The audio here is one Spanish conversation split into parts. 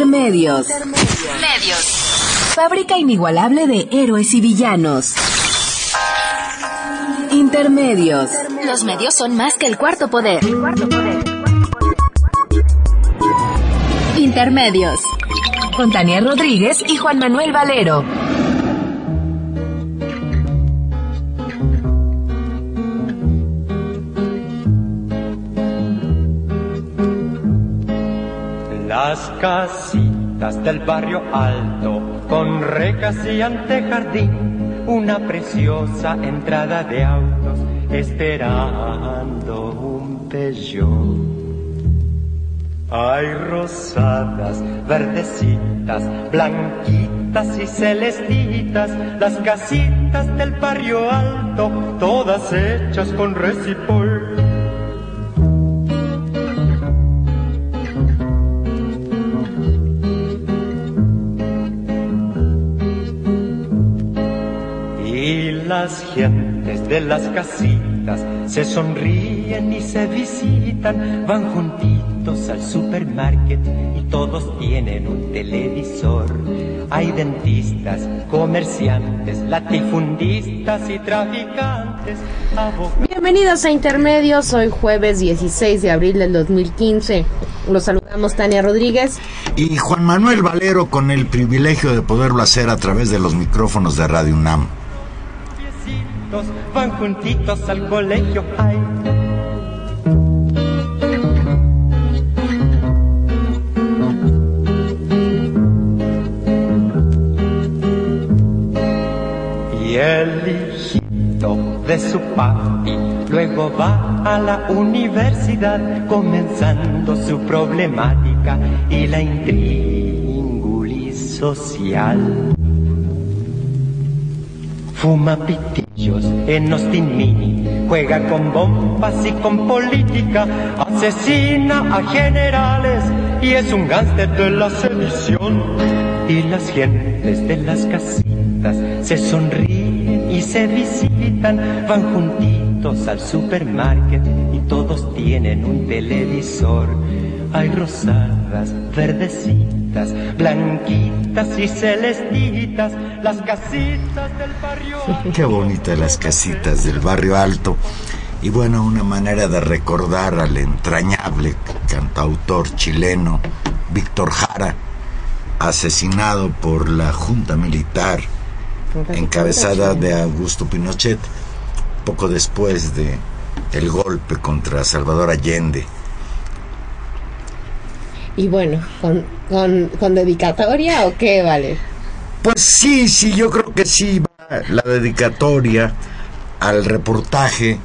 Intermedios. Fábrica inigualable de héroes y villanos. Intermedios. Los medios son más que el cuarto poder. Intermedios. Con Tania Rodríguez y Juan Manuel Valero. Las casitas del barrio alto, con rejas y antejardín, una preciosa entrada de autos, esperando un Peugeot. Hay rosadas, verdecitas, blanquitas y celestitas, las casitas del barrio alto, todas hechas con resipol. Las gentes de las casitas se sonríen y se visitan, van juntitos al supermarket y todos tienen un televisor. Hay dentistas, comerciantes, latifundistas y traficantes, abogados. Bienvenidos a Intermedios, hoy jueves 16 de abril del 2015. Los saludamos Tania Rodríguez y Juan Manuel Valero, con el privilegio de poderlo hacer a través de los micrófonos de Radio UNAM. Van juntitos al colegio, ay. Y el hijito de su papi luego va a la universidad, comenzando su problemática y la intríngulis social. Fuma pitillos en Austin Mini, juega con bombas y con política, asesina a generales y es un gánster de la sedición. Y las gentes de las casitas se sonríen y se visitan, van juntitos al supermarket y todos tienen un televisor. Hay rosadas, verdecitas, blanquitas y celestitas, las casitas del barrio alto. Qué bonitas las casitas del barrio alto. Y bueno, una manera de recordar al entrañable cantautor chileno Víctor Jara, asesinado por la junta militar encabezada de Augusto Pinochet poco después de el golpe contra Salvador Allende. Y bueno, ¿con dedicatoria o qué, vale? Pues sí, yo creo que sí va la dedicatoria al reportaje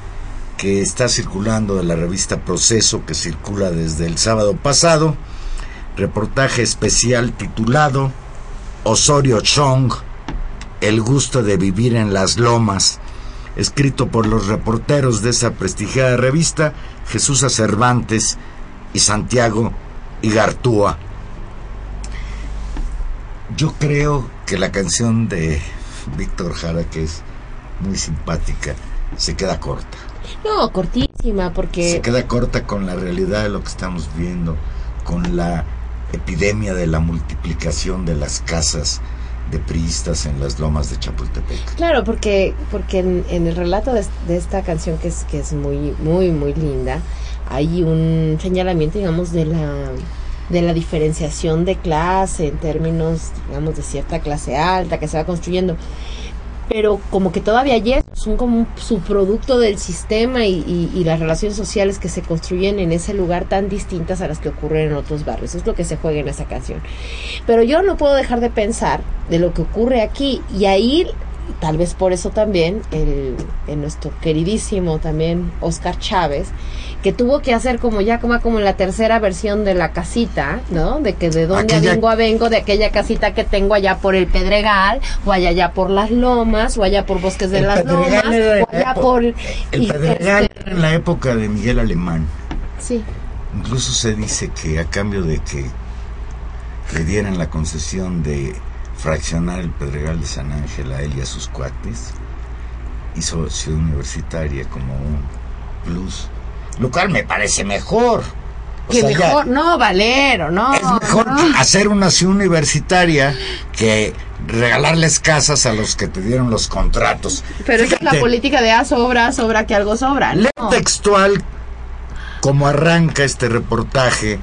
que está circulando de la revista Proceso, que circula desde el sábado pasado, reportaje especial titulado Osorio Chong, el gusto de vivir en las lomas, escrito por los reporteros de esa prestigiada revista, Jesús A. Cervantes y Santiago Igartúa. Yo creo que la canción de Víctor Jara, que es muy simpática, se queda corta. No, cortísima, porque... se queda corta con la realidad de lo que estamos viendo, con la epidemia de la multiplicación de las casas de priistas en las lomas de Chapultepec. Claro, porque en el relato de esta canción, que es muy, muy, muy linda, hay un señalamiento, digamos, de la diferenciación de clase en términos, digamos, de cierta clase alta que se va construyendo, pero como que todavía ayer son como un subproducto del sistema y las relaciones sociales que se construyen en ese lugar tan distintas a las que ocurren en otros barrios. Es lo que se juega en esa canción, pero yo no puedo dejar de pensar de lo que ocurre aquí, y ahí tal vez por eso también el nuestro queridísimo también Óscar Chávez, que tuvo que hacer como la tercera versión de la casita, ¿no? De que de dónde vengo, de aquella casita que tengo allá por el Pedregal, o allá por las Lomas, o allá por Bosques de las Lomas, o allá por... El Pedregal era en la época de Miguel Alemán. Sí. Incluso se dice que a cambio de que le dieran la concesión de fraccionar el Pedregal de San Ángel a él y a sus cuates, hizo Ciudad Universitaria como un plus, lo cual me parece mejor. Que o sea, mejor, ya, no, Valero, no. Es mejor no hacer una ciudad universitaria que regalarles casas a los que te dieron los contratos. Pero fíjate, esa es la política de a sobra, sobra que algo sobra, ¿no? Leo textual como arranca este reportaje.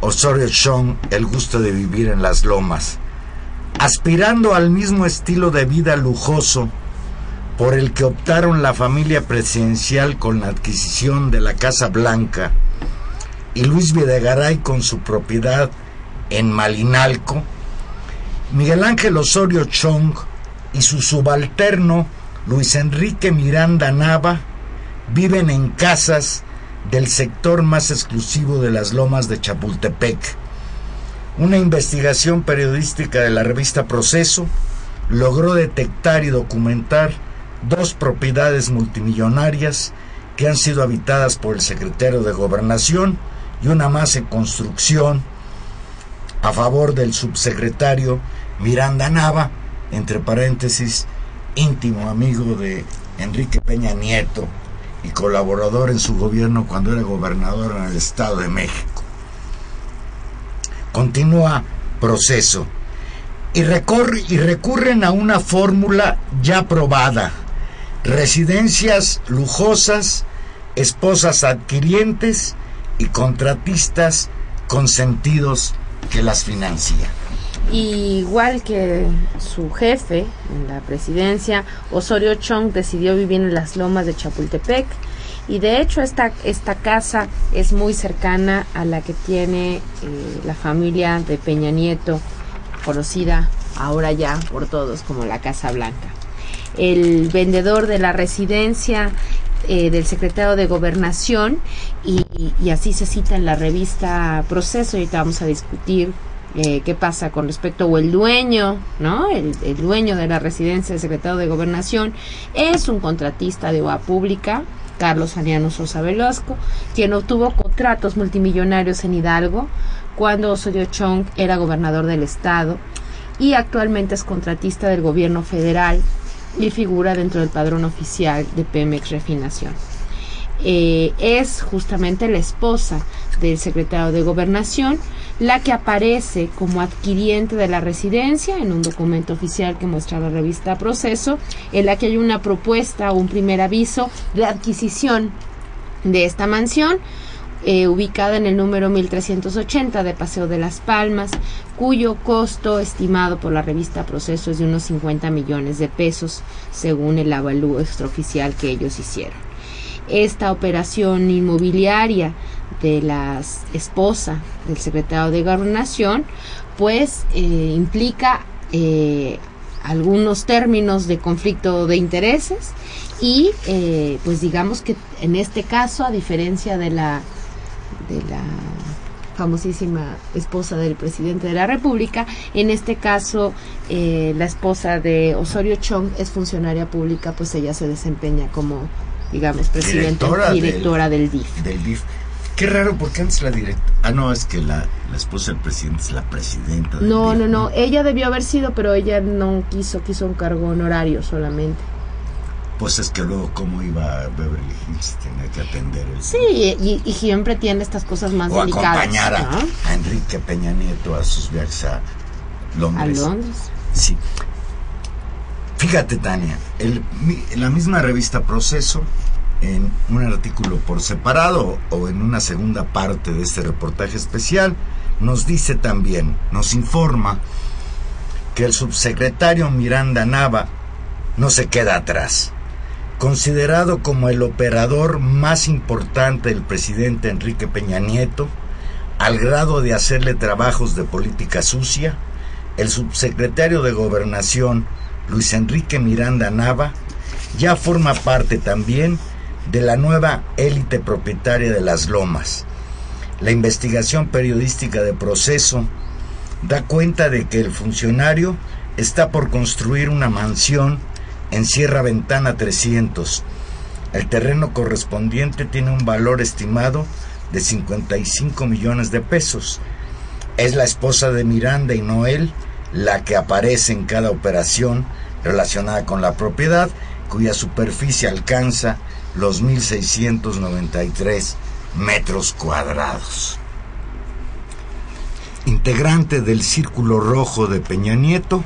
Osorio Chong, El gusto de vivir en las lomas. Aspirando al mismo estilo de vida lujoso por el que optaron la familia presidencial con la adquisición de la Casa Blanca y Luis Videgaray con su propiedad en Malinalco, Miguel Ángel Osorio Chong y su subalterno Luis Enrique Miranda Nava viven en casas del sector más exclusivo de las Lomas de Chapultepec. Una investigación periodística de la revista Proceso logró detectar y documentar dos propiedades multimillonarias que han sido habitadas por el secretario de Gobernación y una más en construcción a favor del subsecretario Miranda Nava, entre paréntesis, íntimo amigo de Enrique Peña Nieto y colaborador en su gobierno cuando era gobernador en el Estado de México. Continúa Proceso. Y recurren a una fórmula ya probada: residencias lujosas, esposas adquirientes y contratistas consentidos que las financian. Y igual que su jefe en la presidencia, Osorio Chong decidió vivir en las Lomas de Chapultepec, y de hecho esta casa es muy cercana a la que tiene la familia de Peña Nieto, conocida ahora ya por todos como la Casa Blanca. El vendedor de la residencia del secretario de Gobernación, y así se cita en la revista Proceso, y ahorita vamos a discutir qué pasa con respecto, o el dueño, ¿no? El dueño de la residencia del secretario de Gobernación es un contratista de obra pública, Carlos Ariano Sosa Velasco, quien obtuvo contratos multimillonarios en Hidalgo cuando Osorio Chong era gobernador del estado, y actualmente es contratista del gobierno federal y figura dentro del padrón oficial de Pemex Refinación. Es justamente la esposa del secretario de Gobernación la que aparece como adquiriente de la residencia en un documento oficial que muestra la revista Proceso, en la que hay una propuesta o un primer aviso de adquisición de esta mansión, ubicada en el número 1380 de Paseo de las Palmas, cuyo costo estimado por la revista Proceso es de unos 50 millones de pesos, según el avalúo extraoficial que ellos hicieron. Esta operación inmobiliaria de la esposa del secretario de Gobernación, pues implica algunos términos de conflicto de intereses, y pues digamos que en este caso, a diferencia de la famosísima esposa del presidente de la República, en este caso la esposa de Osorio Chong es funcionaria pública, pues ella se desempeña como, digamos, presidenta, directora del DIF. Qué raro, porque antes la directora... Ah, no, es que la esposa del presidente es la presidenta del DIF. No, ella debió haber sido, pero ella no quiso un cargo honorario solamente. Pues es que luego cómo iba a Beverly Hills, tenía que atender el... Sí, y siempre tiene estas cosas más o delicadas. O acompañar a Enrique Peña Nieto a sus viajes a Londres. Sí. Fíjate, Tania, la misma revista Proceso, en un artículo por separado o en una segunda parte de este reportaje especial, nos dice también, nos informa que el subsecretario Miranda Nava no se queda atrás. Considerado como el operador más importante del presidente Enrique Peña Nieto, al grado de hacerle trabajos de política sucia, el subsecretario de Gobernación, Luis Enrique Miranda Nava, ya forma parte también de la nueva élite propietaria de las lomas. La investigación periodística de Proceso da cuenta de que el funcionario está por construir una mansión en Sierra Ventana 300. El terreno correspondiente tiene un valor estimado de 55 millones de pesos. Es la esposa de Miranda y Noel la que aparece en cada operación relacionada con la propiedad, cuya superficie alcanza los 1.693 metros cuadrados. Integrante del Círculo Rojo de Peña Nieto,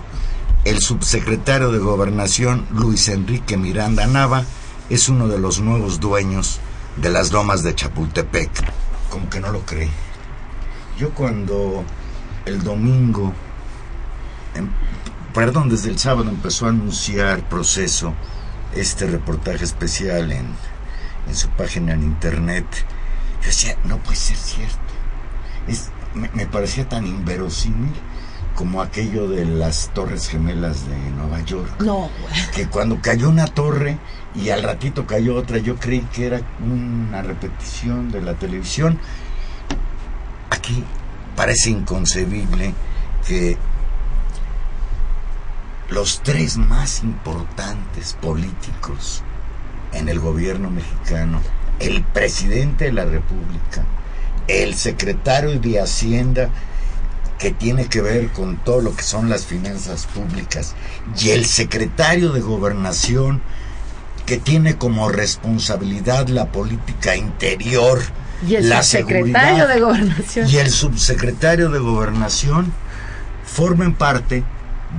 el subsecretario de Gobernación Luis Enrique Miranda Nava es uno de los nuevos dueños de las Lomas de Chapultepec. Como que no lo cree. Yo cuando el domingo, desde el sábado empezó a anunciar Proceso este reportaje especial en su página en internet, yo decía, no puede ser cierto. Me parecía tan inverosímil como aquello de las Torres Gemelas de Nueva York. No, que cuando cayó una torre y al ratito cayó otra, yo creí que era una repetición de la televisión. Aquí parece inconcebible que los tres más importantes políticos en el gobierno mexicano, el presidente de la República, el secretario de Hacienda, que tiene que ver con todo lo que son las finanzas públicas, y el secretario de Gobernación, que tiene como responsabilidad la política interior, la seguridad, y el subsecretario de Gobernación, formen parte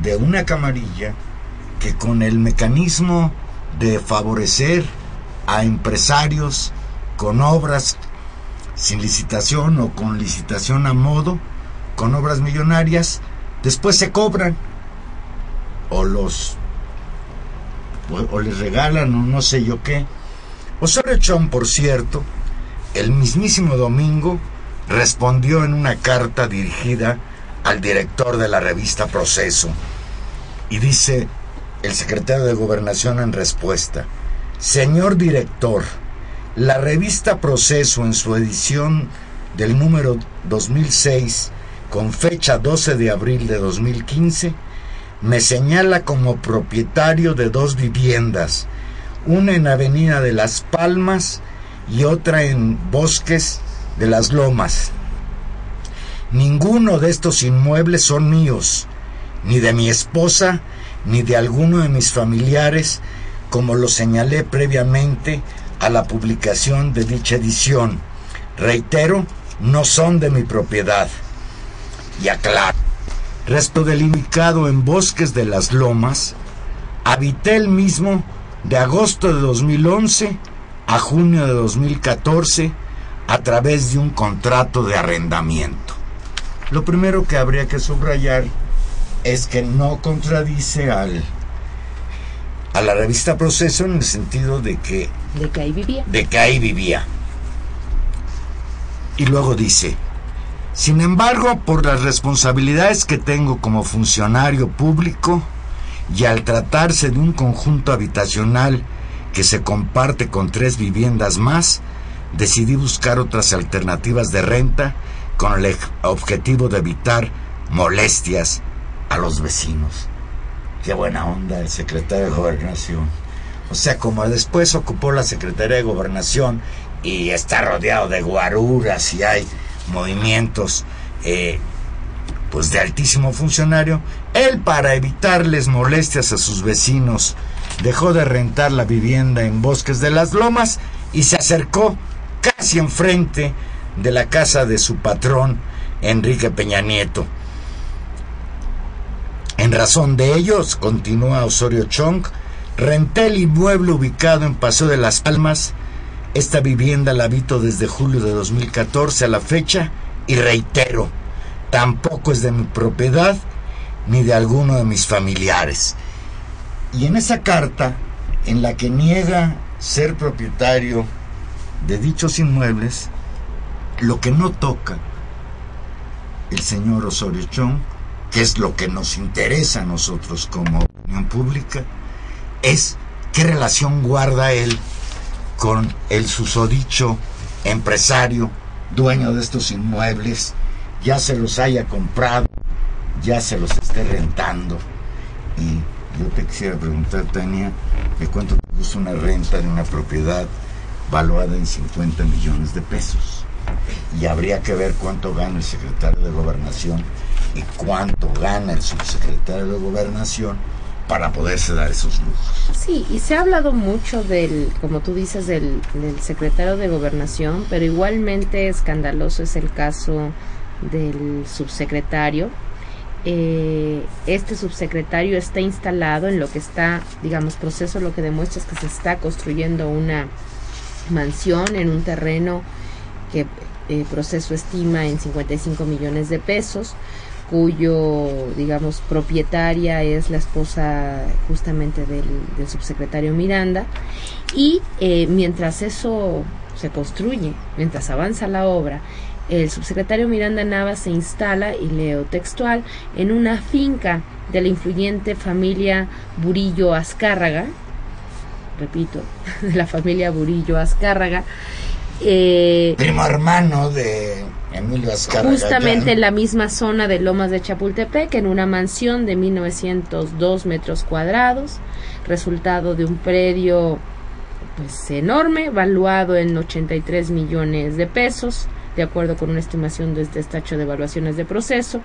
de una camarilla que, con el mecanismo de favorecer a empresarios con obras sin licitación o con licitación a modo, con obras millonarias, después se cobran o les regalan o no sé yo qué. Osorio Chong, por cierto, el mismísimo domingo respondió en una carta dirigida al director de la revista Proceso, y dice el secretario de Gobernación en respuesta: señor director, la revista Proceso, en su edición del número 2006 con fecha 12 de abril de 2015... me señala como propietario de dos viviendas, una en Avenida de las Palmas y otra en Bosques de las Lomas. Ninguno de estos inmuebles son míos, ni de mi esposa, ni de alguno de mis familiares, como lo señalé previamente a la publicación de dicha edición. Reitero, no son de mi propiedad. Y aclaro, resto delimitado en Bosques de las Lomas, habité el mismo de agosto de 2011 a junio de 2014 a través de un contrato de arrendamiento. Lo primero que habría que subrayar es que no contradice a la revista Proceso, en el sentido de que ahí vivía. Y luego dice: sin embargo, por las responsabilidades que tengo como funcionario público y al tratarse de un conjunto habitacional que se comparte con tres viviendas más, decidí buscar otras alternativas de renta con el objetivo de evitar molestias a los vecinos. Qué buena onda el secretario de Gobernación. O sea, como después ocupó la Secretaría de Gobernación y está rodeado de guaruras y hay movimientos pues de altísimo funcionario, él, para evitarles molestias a sus vecinos, dejó de rentar la vivienda en Bosques de las Lomas y se acercó casi enfrente de la casa de su patrón, Enrique Peña Nieto. En razón de ellos, continúa Osorio Chong, renté el inmueble ubicado en Paseo de las Palmas. Esta vivienda la habito desde julio de 2014 a la fecha, y reitero, tampoco es de mi propiedad ni de alguno de mis familiares. Y en esa carta, en la que niega ser propietario de dichos inmuebles, lo que no toca el señor Osorio Chong, que es lo que nos interesa a nosotros como opinión pública, es qué relación guarda él con el susodicho empresario, dueño de estos inmuebles, ya se los haya comprado, ya se los esté rentando. Y yo te quisiera preguntar, Tania, ¿de cuánto te gusta una renta de una propiedad valuada en 50 millones de pesos? Y habría que ver cuánto gana el secretario de Gobernación y cuánto gana el subsecretario de Gobernación para poderse dar esos lujos. Sí, y se ha hablado mucho del, como tú dices, del secretario de Gobernación, pero igualmente escandaloso es el caso del subsecretario. Este subsecretario está instalado en lo que está, digamos, Proceso lo que demuestra es que se está construyendo una mansión en un terreno que Proceso estima en 55 millones de pesos, cuyo, digamos, propietaria es la esposa justamente del subsecretario Miranda. Y mientras eso se construye, mientras avanza la obra, el subsecretario Miranda Nava se instala, y leo textual, en una finca de la influyente familia Burillo Azcárraga, repito, de la familia Burillo Azcárraga, primo hermano de Emilio Azcárraga, justamente en la misma zona de Lomas de Chapultepec, en una mansión de 1902 metros cuadrados, resultado de un predio pues enorme, valuado en 83 millones de pesos, de acuerdo con una estimación de este despacho de evaluaciones de Proceso,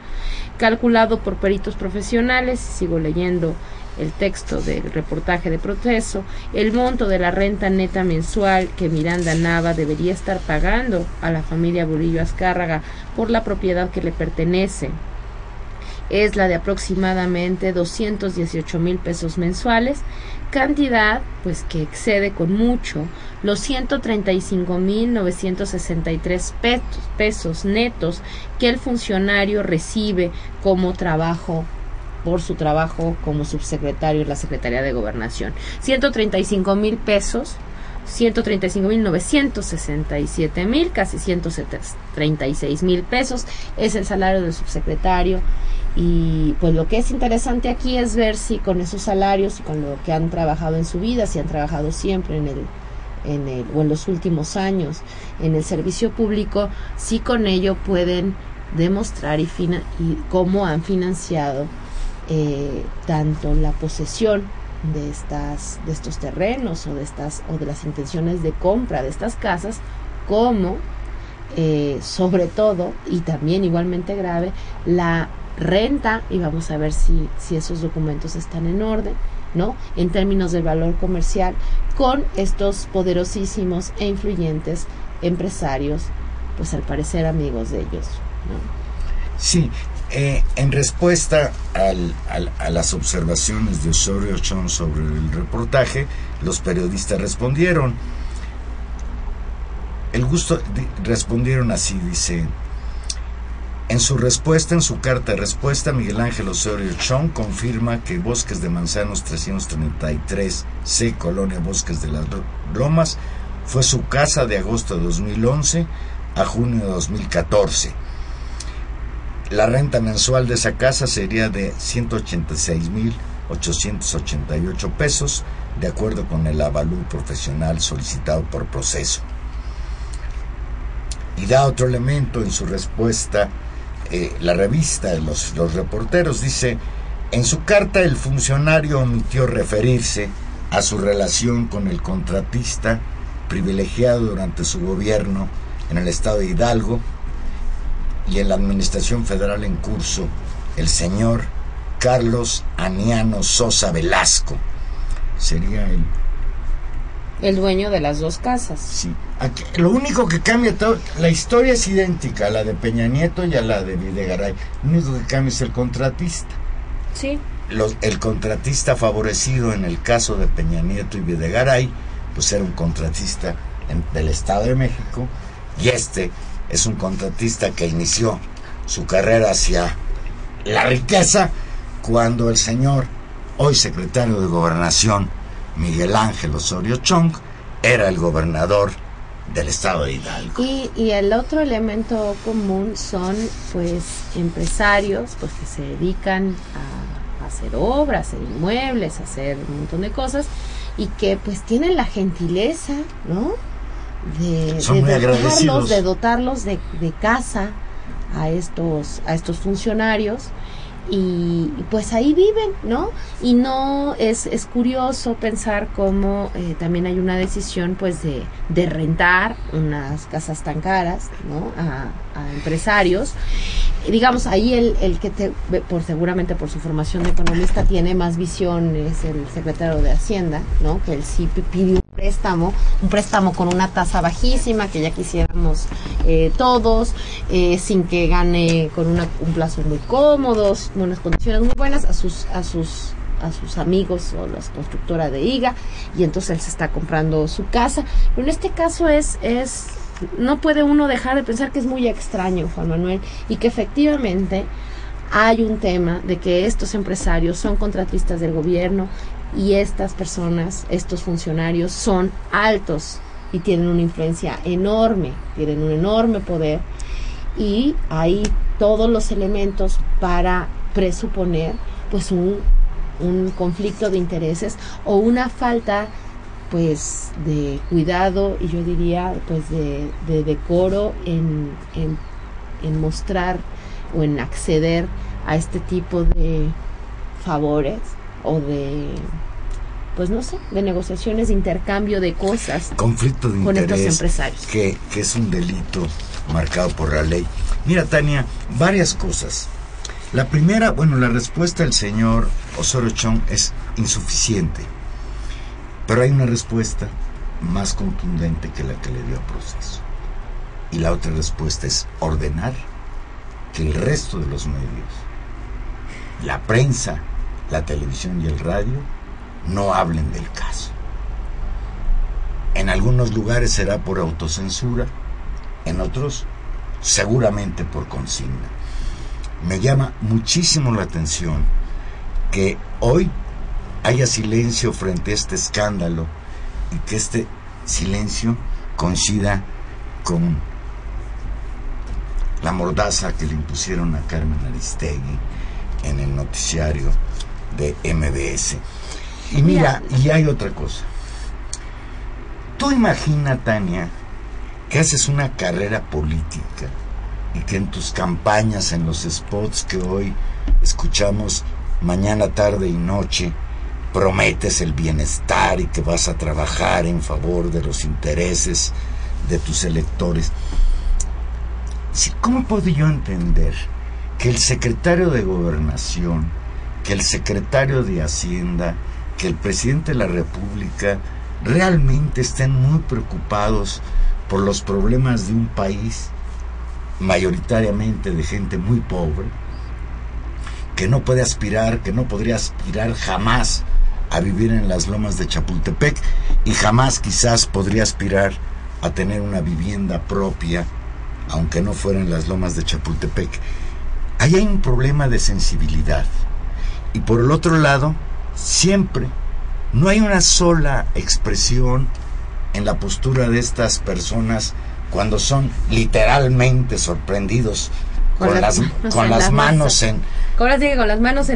calculado por peritos profesionales. Sigo leyendo el texto del reportaje de Proceso. El monto de la renta neta mensual que Miranda Nava debería estar pagando a la familia Burillo Azcárraga por la propiedad que le pertenece es la de aproximadamente 218 mil pesos mensuales, cantidad pues que excede con mucho los 135 mil 963 pesos netos que el funcionario recibe como trabajo, por su trabajo como subsecretario en la Secretaría de Gobernación. 135 mil pesos, 135 mil 967 mil, casi 136 mil pesos es el salario del subsecretario. Y pues lo que es interesante aquí es ver si con esos salarios y con lo que han trabajado en su vida, si han trabajado siempre o en los últimos años en el servicio público, si con ello pueden demostrar y cómo han financiado tanto la posesión de estos terrenos o de las intenciones de compra de estas casas, como sobre todo, y también igualmente grave, la renta. Y vamos a ver si esos documentos están en orden, ¿no?, en términos del valor comercial con estos poderosísimos e influyentes empresarios, pues al parecer amigos de ellos, ¿no? Sí, en respuesta a las observaciones de Osorio Chong sobre el reportaje, los periodistas respondieron respondieron así, dice: en su respuesta, en su carta de respuesta, Miguel Ángel Osorio Chong confirma que Bosques de Manzanos 333C, Colonia Bosques de las Lomas, fue su casa de agosto de 2011 a junio de 2014. La renta mensual de esa casa sería de 186.888 pesos, de acuerdo con el avalúo profesional solicitado por Proceso. Y da otro elemento en su respuesta. La revista, los reporteros, dice: en su carta el funcionario omitió referirse a su relación con el contratista privilegiado durante su gobierno en el estado de Hidalgo y en la administración federal en curso, el señor Carlos Ariano Sosa Velasco. Sería el dueño de las dos casas. Sí. Aquí, lo único que cambia todo, la historia es idéntica a la de Peña Nieto y a la de Videgaray. Lo único que cambia es el contratista. Sí. El contratista favorecido en el caso de Peña Nieto y Videgaray, pues era un contratista del Estado de México, y este es un contratista que inició su carrera hacia la riqueza cuando el señor, hoy secretario de Gobernación, Miguel Ángel Osorio Chong, era el gobernador del estado de Hidalgo. Y el otro elemento común son pues empresarios pues que se dedican a hacer obras, hacer inmuebles, hacer un montón de cosas, y que pues tienen la gentileza, ¿no?, de dotarlos de casa a estos funcionarios. Y pues ahí viven, ¿no? Y no es curioso pensar cómo también hay una decisión pues de rentar unas casas tan caras, ¿no?, a empresarios digamos, ahí el que te, seguramente por su formación de economista tiene más visión es el secretario de Hacienda, ¿no? Que él sí pidió un préstamo con una tasa bajísima que ya quisiéramos todos, sin que gane con un plazo muy cómodo, unas condiciones muy buenas a sus amigos o las constructoras de IGA, y entonces él se está comprando su casa. Pero en este caso es no puede uno dejar de pensar que es muy extraño, Juan Manuel, y que efectivamente hay un tema de que estos empresarios son contratistas del gobierno y estas personas, estos funcionarios son altos y tienen una influencia enorme, tienen un enorme poder, y hay todos los elementos para presuponer pues un conflicto de intereses o una falta pues de cuidado, y yo diría pues de decoro en mostrar o en acceder a este tipo de favores o de, pues no sé, de negociaciones, de intercambio de cosas. Conflicto de con interés, estos empresarios. Que es un delito marcado por la ley. Mira, Tania, varias cosas. La primera, bueno, la respuesta del señor Osorio Chong es insuficiente, pero hay una respuesta más contundente que la que le dio a Proceso. Y la otra respuesta es ordenar que el resto de los medios, la prensa, la televisión y el radio, no hablen del caso. En algunos lugares será por autocensura, en otros seguramente por consigna. Me llama muchísimo la atención que hoy haya silencio frente a este escándalo, y que este silencio coincida con la mordaza que le impusieron a Carmen Aristegui en el noticiario de MVS. Y mira, y hay otra cosa. Tú imagina, Tania, que haces una carrera política y que en tus campañas, en los spots que hoy escuchamos mañana, tarde y noche, prometes el bienestar y que vas a trabajar en favor de los intereses de tus electores. ¿Cómo puedo yo entender que el secretario de Gobernación, que el secretario de Hacienda, que el presidente de la República realmente estén muy preocupados por los problemas de un país mayoritariamente de gente muy pobre, que no puede aspirar, que no podría aspirar jamás a vivir en las Lomas de Chapultepec, y jamás quizás podría aspirar a tener una vivienda propia, aunque no fuera en las Lomas de Chapultepec? Ahí hay un problema de sensibilidad. Y por el otro lado, siempre no hay una sola expresión en la postura de estas personas cuando son literalmente sorprendidos con las manos en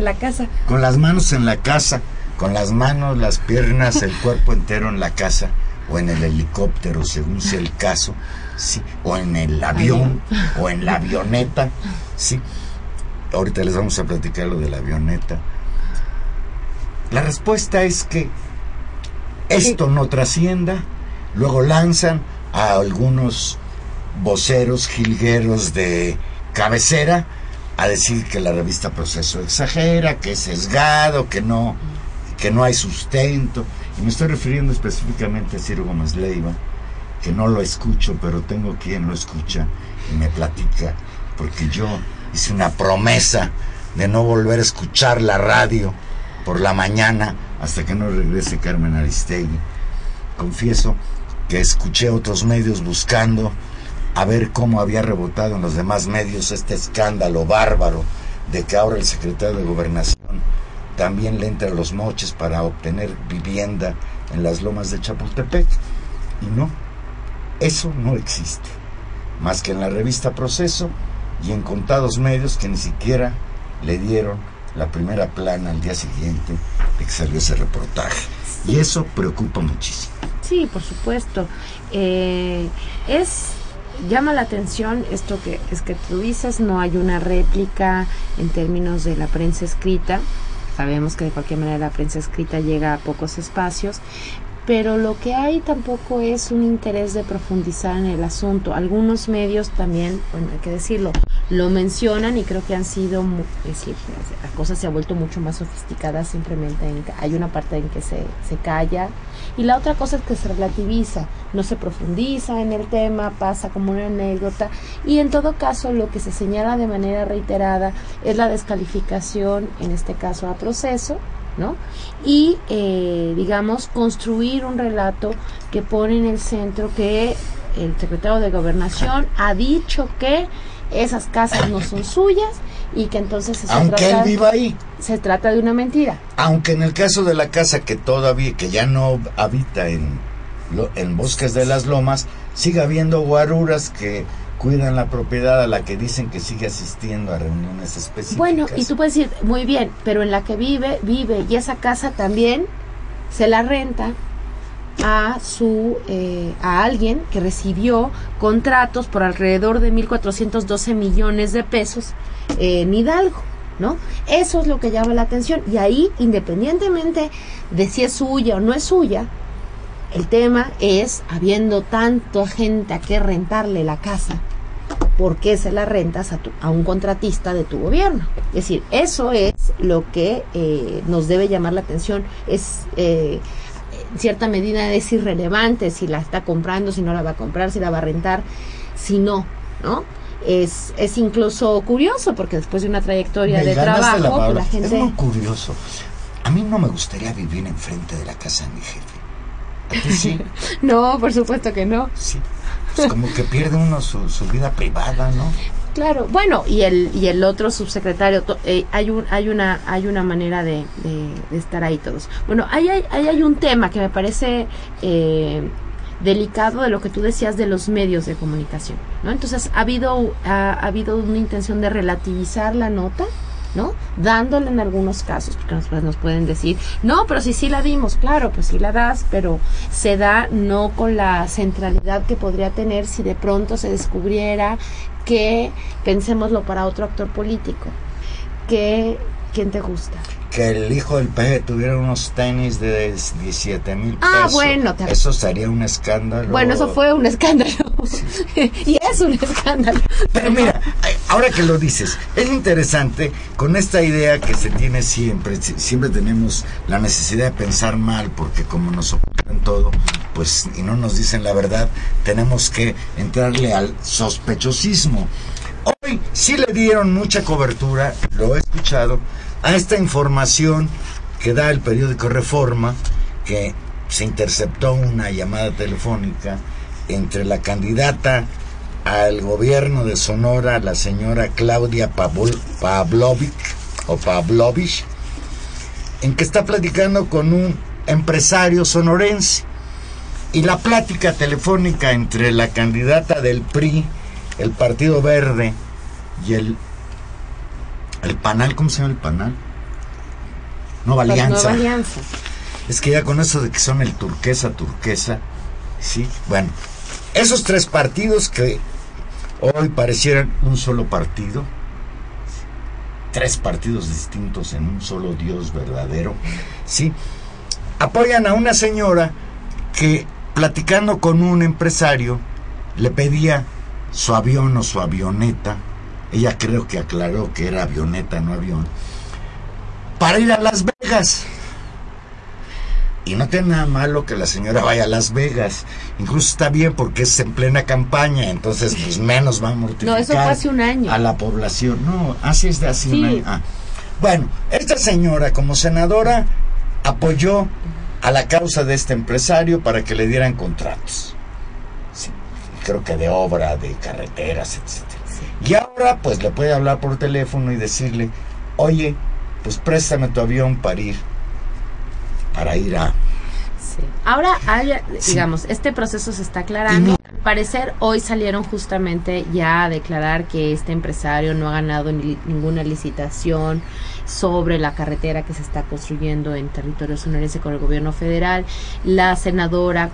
la casa. Con las manos en la casa, con las manos, las piernas, el cuerpo entero en la casa, o en el helicóptero, según sea el caso, sí, o en el avión, o en la avioneta, sí. Ahorita les vamos a platicar lo de la avioneta. La respuesta es que esto no trascienda. Luego lanzan a algunos voceros jilgueros de cabecera a decir que la revista Proceso exagera, que es sesgado, que no hay sustento. Y me estoy refiriendo específicamente a Ciro Gómez Leiva, que no lo escucho, pero tengo quien lo escucha y me platica, porque yo hice una promesa de no volver a escuchar la radio por la mañana hasta que no regrese Carmen Aristegui. Confieso que escuché otros medios buscando a ver cómo había rebotado en los demás medios este escándalo bárbaro de que ahora el secretario de Gobernación también le entra a los moches para obtener vivienda en las Lomas de Chapultepec. Y no, eso no existe, más que en la revista Proceso y en contados medios que ni siquiera le dieron la primera plana al día siguiente de que salió ese reportaje. Y eso preocupa muchísimo. Sí, por supuesto. Llama la atención esto que es que tú dices, no hay una réplica en términos de la prensa escrita. Sabemos que de cualquier manera la prensa escrita llega a pocos espacios, pero lo que hay tampoco es un interés de profundizar en el asunto. Algunos medios también, bueno, hay que decirlo, lo mencionan y creo que han sido, es decir, la cosa se ha vuelto mucho más sofisticada, simplemente hay una parte en que se calla y la otra cosa es que se relativiza, no se profundiza en el tema, pasa como una anécdota y en todo caso lo que se señala de manera reiterada es la descalificación, en este caso a Proceso, ¿no? Y digamos construir un relato que pone en el centro que el secretario de Gobernación ha dicho que esas casas no son suyas y que entonces él viva ahí. Se trata de una mentira. Aunque en el caso de la casa que ya no habita en Bosques de las Lomas, sigue habiendo guaruras que cuidan la propiedad a la que dicen que sigue asistiendo a reuniones específicas. Bueno, y tú puedes decir, muy bien, pero en la que vive, y esa casa también se la renta a alguien que recibió contratos por alrededor de 1.412 millones de pesos en Hidalgo, ¿no? Eso es lo que llama la atención, y ahí, independientemente de si es suya o no es suya, el tema es, habiendo tanta gente a que rentarle la casa, ¿por qué se la rentas a un contratista de tu gobierno? Es decir, eso es lo que nos debe llamar la atención. Es en cierta medida es irrelevante si la está comprando, si no la va a comprar, si la va a rentar, si no, ¿no? Es incluso curioso porque después de una trayectoria de trabajo, la gente... Es muy curioso. A mí no me gustaría vivir enfrente de la casa de mi jefe. Sí. No, por supuesto que no. Sí. Pues como que pierde uno su vida privada, ¿no? Claro. Bueno, y el otro subsecretario, hay una manera de estar ahí todos. Bueno, hay un tema que me parece delicado de lo que tú decías de los medios de comunicación, ¿no? Entonces ha habido una intención de relativizar la nota, ¿no? Dándole en algunos casos, porque nos pueden decir, no, pero sí la dimos, claro, pues sí la das, pero se da no con la centralidad que podría tener si de pronto se descubriera que, pensémoslo para otro actor político, que ¿quién te gusta? Que el hijo del peje tuviera unos tenis de 17,000 pesos. Ah, bueno. Eso sería un escándalo. Bueno, eso fue un escándalo. Sí. Y es un escándalo. Pero mira, ahora que lo dices, es interesante con esta idea que se tiene siempre. Siempre tenemos la necesidad de pensar mal porque como nos ocultan todo, pues y no nos dicen la verdad, tenemos que entrarle al sospechosismo. Hoy sí le dieron mucha cobertura, lo he escuchado, a esta información que da el periódico Reforma, que se interceptó una llamada telefónica entre la candidata al gobierno de Sonora, la señora Claudia Pavlovich, en que está platicando con un empresario sonorense. Y la plática telefónica entre la candidata del PRI, el Partido Verde y el Panal, ¿cómo se llama el Panal? Nueva Alianza. Es que ya con eso de que son el turquesa, sí, bueno, esos tres partidos que hoy parecieran un solo partido, tres partidos distintos en un solo Dios verdadero, sí, apoyan a una señora que platicando con un empresario le pedía su avión o su avioneta, ella creo que aclaró que era avioneta, no avión, para ir a Las Vegas. Y no tiene nada malo que la señora vaya a Las Vegas, incluso está bien porque es en plena campaña, entonces pues menos va a mortificar no, eso fue hace un año. A la población. No, así es de hace sí. Un año. Ah. Bueno, esta señora como senadora apoyó a la causa de este empresario para que le dieran contratos. Creo que de obra, de carreteras, etcétera. Sí. Y ahora pues le puede hablar por teléfono y decirle, oye, pues préstame tu avión para ir a... Sí. Ahora, digamos, este proceso se está aclarando. Al parecer hoy salieron justamente ya a declarar que este empresario no ha ganado ninguna licitación sobre la carretera que se está construyendo en territorio sonorense con el gobierno federal. La senadora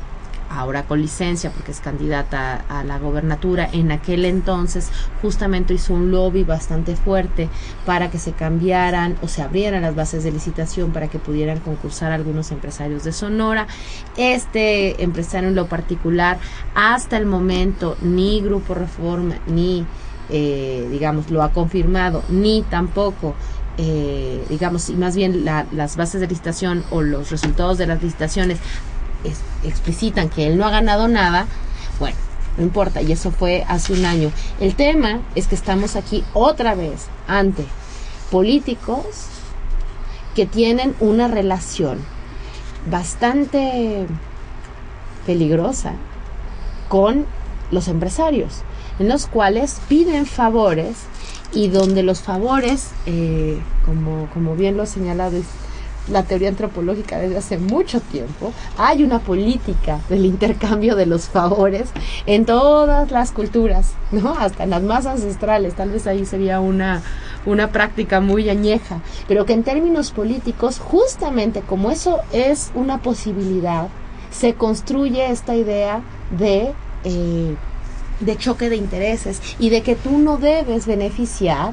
ahora con licencia porque es candidata a la gobernatura, en aquel entonces justamente hizo un lobby bastante fuerte para que se cambiaran o se abrieran las bases de licitación para que pudieran concursar algunos empresarios de Sonora. Este empresario en lo particular, hasta el momento, ni Grupo Reforma, ni, digamos, lo ha confirmado, ni tampoco... digamos, y más bien las bases de licitación o los resultados de las licitaciones explicitan que él no ha ganado nada. Bueno, no importa, y eso fue hace un año. El tema es que estamos aquí otra vez ante políticos que tienen una relación bastante peligrosa con los empresarios, en los cuales piden favores y donde los favores, como bien lo ha señalado la teoría antropológica desde hace mucho tiempo, hay una política del intercambio de los favores en todas las culturas, ¿no? Hasta en las más ancestrales, tal vez ahí sería una práctica muy añeja, pero que en términos políticos, justamente como eso es una posibilidad, se construye esta idea de choque de intereses y de que tú no debes beneficiar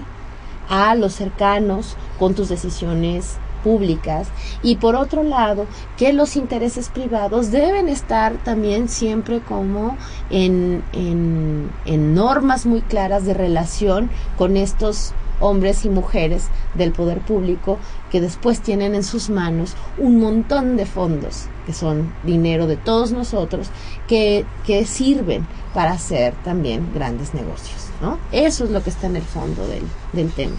a los cercanos con tus decisiones públicas, y por otro lado que los intereses privados deben estar también siempre como en normas muy claras de relación con estos hombres y mujeres del poder público que después tienen en sus manos un montón de fondos que son dinero de todos nosotros, que sirven para hacer también grandes negocios, ¿no? Eso es lo que está en el fondo del tema.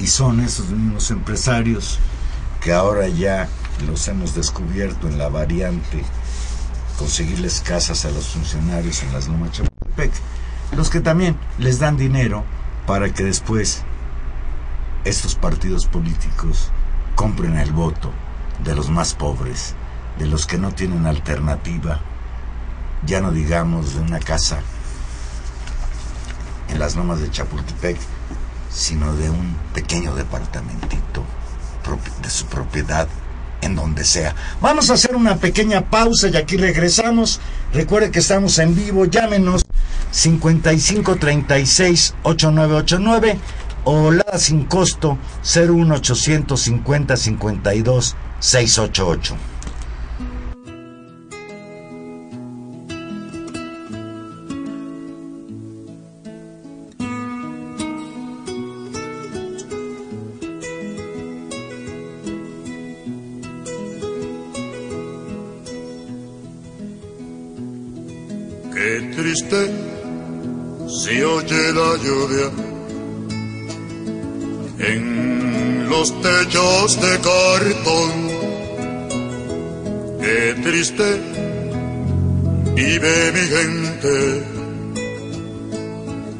Y son esos mismos empresarios que ahora ya los hemos descubierto en la variante conseguirles casas a los funcionarios en las Lomas de Chapultepec, los que también les dan dinero para que después estos partidos políticos compren el voto de los más pobres, de los que no tienen alternativa, ya no digamos de una casa en las Lomas de Chapultepec, sino de un pequeño departamentito de su propiedad en donde sea. Vamos a hacer una pequeña pausa y aquí regresamos. Recuerde que estamos en vivo, llámenos 5536-8989 o la sin costo 01850-52-688. Qué triste se oye la lluvia en los techos de cartón. Qué triste vive mi gente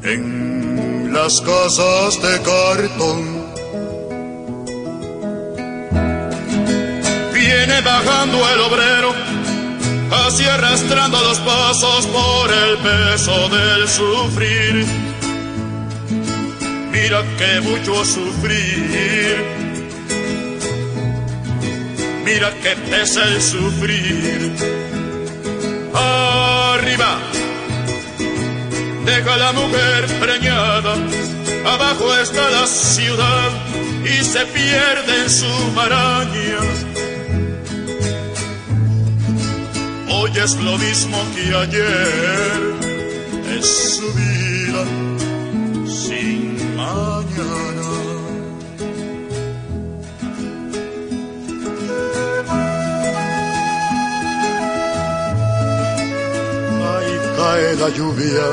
en las casas de cartón. Viene bajando el obrero, así arrastrando los pasos por el peso del sufrir. Mira que mucho sufrir, mira que pesa el sufrir. Arriba, deja a la mujer preñada, abajo está la ciudad y se pierde en su maraña. Hoy es lo mismo que ayer, es su vida sin mañana. Ahí cae la lluvia,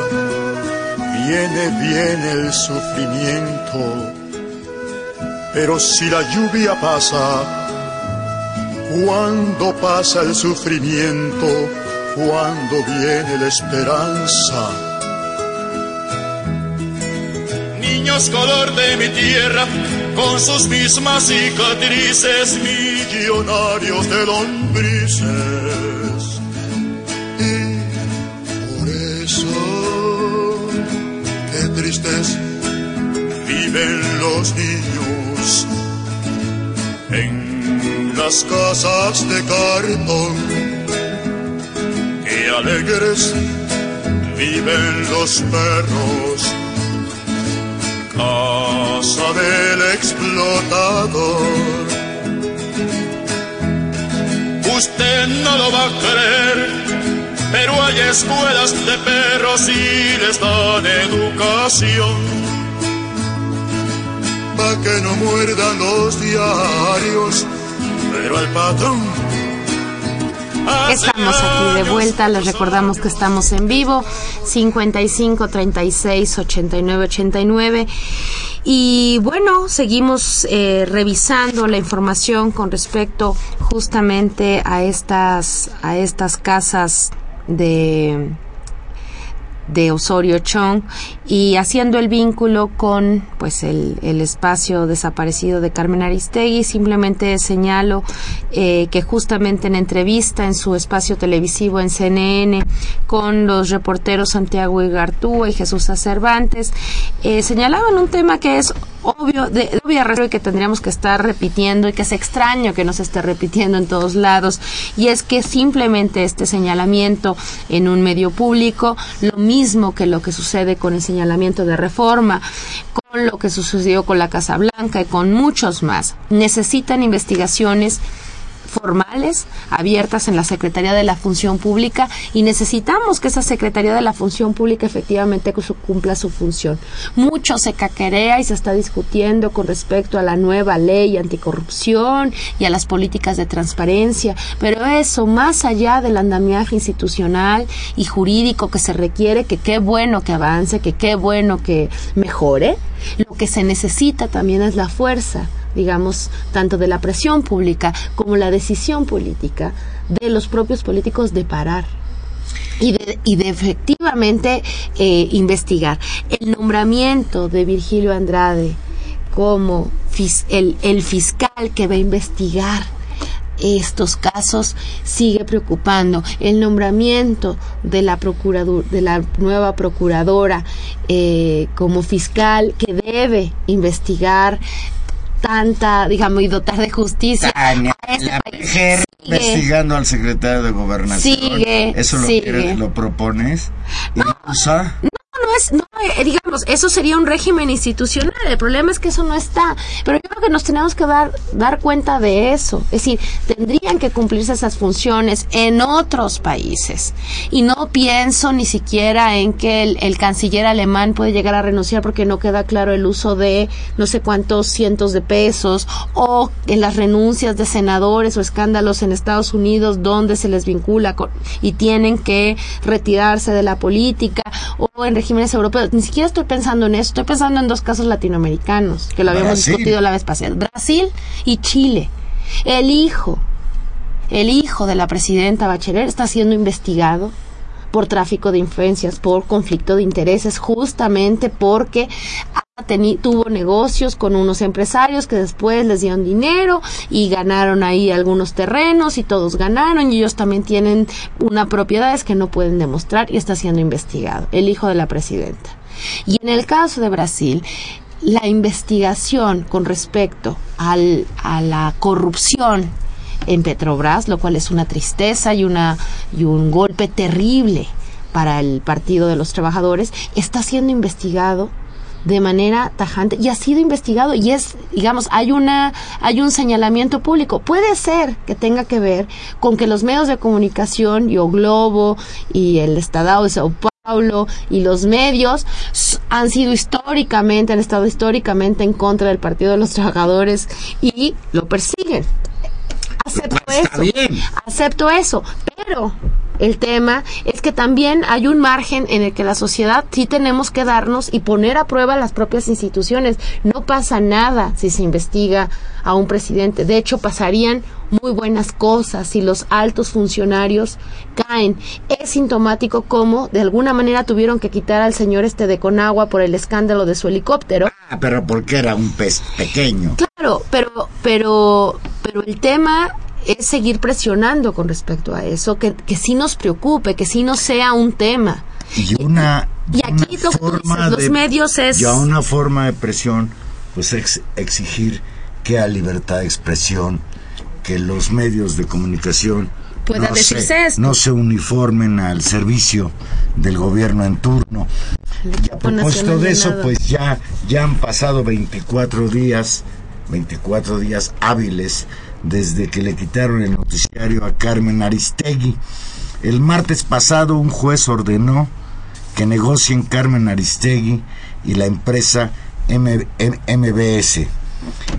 viene el sufrimiento, pero si la lluvia pasa, cuando pasa el sufrimiento, cuando viene la esperanza. Niños color de mi tierra, con sus mismas cicatrices, millonarios de lombrices. Y por eso, qué tristes viven los niños en las casas de cartón. alegres viven los perros. Casa del explotador. Usted no lo va a creer, pero hay escuelas de perros y les dan educación. Pa' que no muerdan los diarios, pero al patrón. Estamos aquí de vuelta, les recordamos que estamos en vivo, 55 36 89 89, y bueno, seguimos revisando la información con respecto justamente a estas casas de Osorio Chong, y haciendo el vínculo con pues el espacio desaparecido de Carmen Aristegui. Simplemente señalo que justamente en entrevista en su espacio televisivo en CNN con los reporteros Santiago Igartúa y Jesús A. Cervantes, señalaban un tema que es obvio, de obvia razón, y que tendríamos que estar repitiendo, y que es extraño que no se esté repitiendo en todos lados, y es que simplemente este señalamiento en un medio público, lo mismo que lo que sucede con el señalamiento de Reforma, con lo que sucedió con la Casa Blanca y con muchos más, necesitan investigaciones formales, abiertas en la Secretaría de la Función Pública, y necesitamos que esa Secretaría de la Función Pública efectivamente cumpla su función. Mucho se caquerea y se está discutiendo con respecto a la nueva ley anticorrupción y a las políticas de transparencia, pero eso, más allá del andamiaje institucional y jurídico que se requiere, que qué bueno que avance, que qué bueno que mejore, lo que se necesita también es la fuerza, digamos, tanto de la presión pública como la decisión política de los propios políticos de parar y de efectivamente investigar. El nombramiento de Virgilio Andrade como el fiscal que va a investigar estos casos sigue preocupando. El nombramiento de la nueva procuradora como fiscal que debe investigar tanta, digamos, y dotar de justicia a este país. Sigue investigando al secretario de Gobernación. Eso lo quieres, lo propones. No, eso sería un régimen institucional. El problema es que eso no está. Pero yo creo que nos tenemos que dar cuenta de eso. Es decir, tendrían que cumplirse esas funciones en otros países. Y no pienso ni siquiera en que el canciller alemán puede llegar a renunciar porque no queda claro el uso de no sé cuántos cientos de pesos, o en las renuncias de senadores o escándalos en Estados Unidos donde se les vincula y tienen que retirarse de la política, o en regímenes europeos. Ni siquiera estoy pensando en eso, estoy pensando en dos casos latinoamericanos, que lo habíamos discutido la vez pasada, Brasil y Chile. El hijo de la presidenta Bachelet está siendo investigado por tráfico de influencias, por conflicto de intereses, justamente porque tuvo negocios con unos empresarios que después les dieron dinero y ganaron ahí algunos terrenos, y todos ganaron, y ellos también tienen unas propiedades que no pueden demostrar, y está siendo investigado el hijo de la presidenta. Y en el caso de Brasil, la investigación con respecto a la corrupción en Petrobras, lo cual es una tristeza y un golpe terrible para el Partido de los Trabajadores, está siendo investigado de manera tajante, y ha sido investigado, y es, digamos, hay un señalamiento público. Puede ser que tenga que ver con que los medios de comunicación, y O Globo y el Estado de Sao Paulo y los medios han estado históricamente en contra del Partido de los Trabajadores y lo persiguen. Acepto eso, pero el tema es que también hay un margen en el que la sociedad sí tenemos que darnos y poner a prueba las propias instituciones. No pasa nada si se investiga a un presidente. De hecho, pasarían muy buenas cosas si los altos funcionarios caen. Es sintomático cómo de alguna manera tuvieron que quitar al señor de Conagua por el escándalo de su helicóptero. Pero porque era un pez pequeño. Claro, pero el tema es seguir presionando con respecto a eso, que sí nos preocupe, que sí no sea un tema. Y una forma de presión, pues exigir que haya libertad de expresión, que los medios de comunicación pueda decirse esto. No se uniformen al servicio del gobierno en turno. Y a propósito de eso, pues ya han pasado 24 días hábiles desde que le quitaron el noticiario a Carmen Aristegui. El martes pasado un juez ordenó que negocien Carmen Aristegui y la empresa MVS.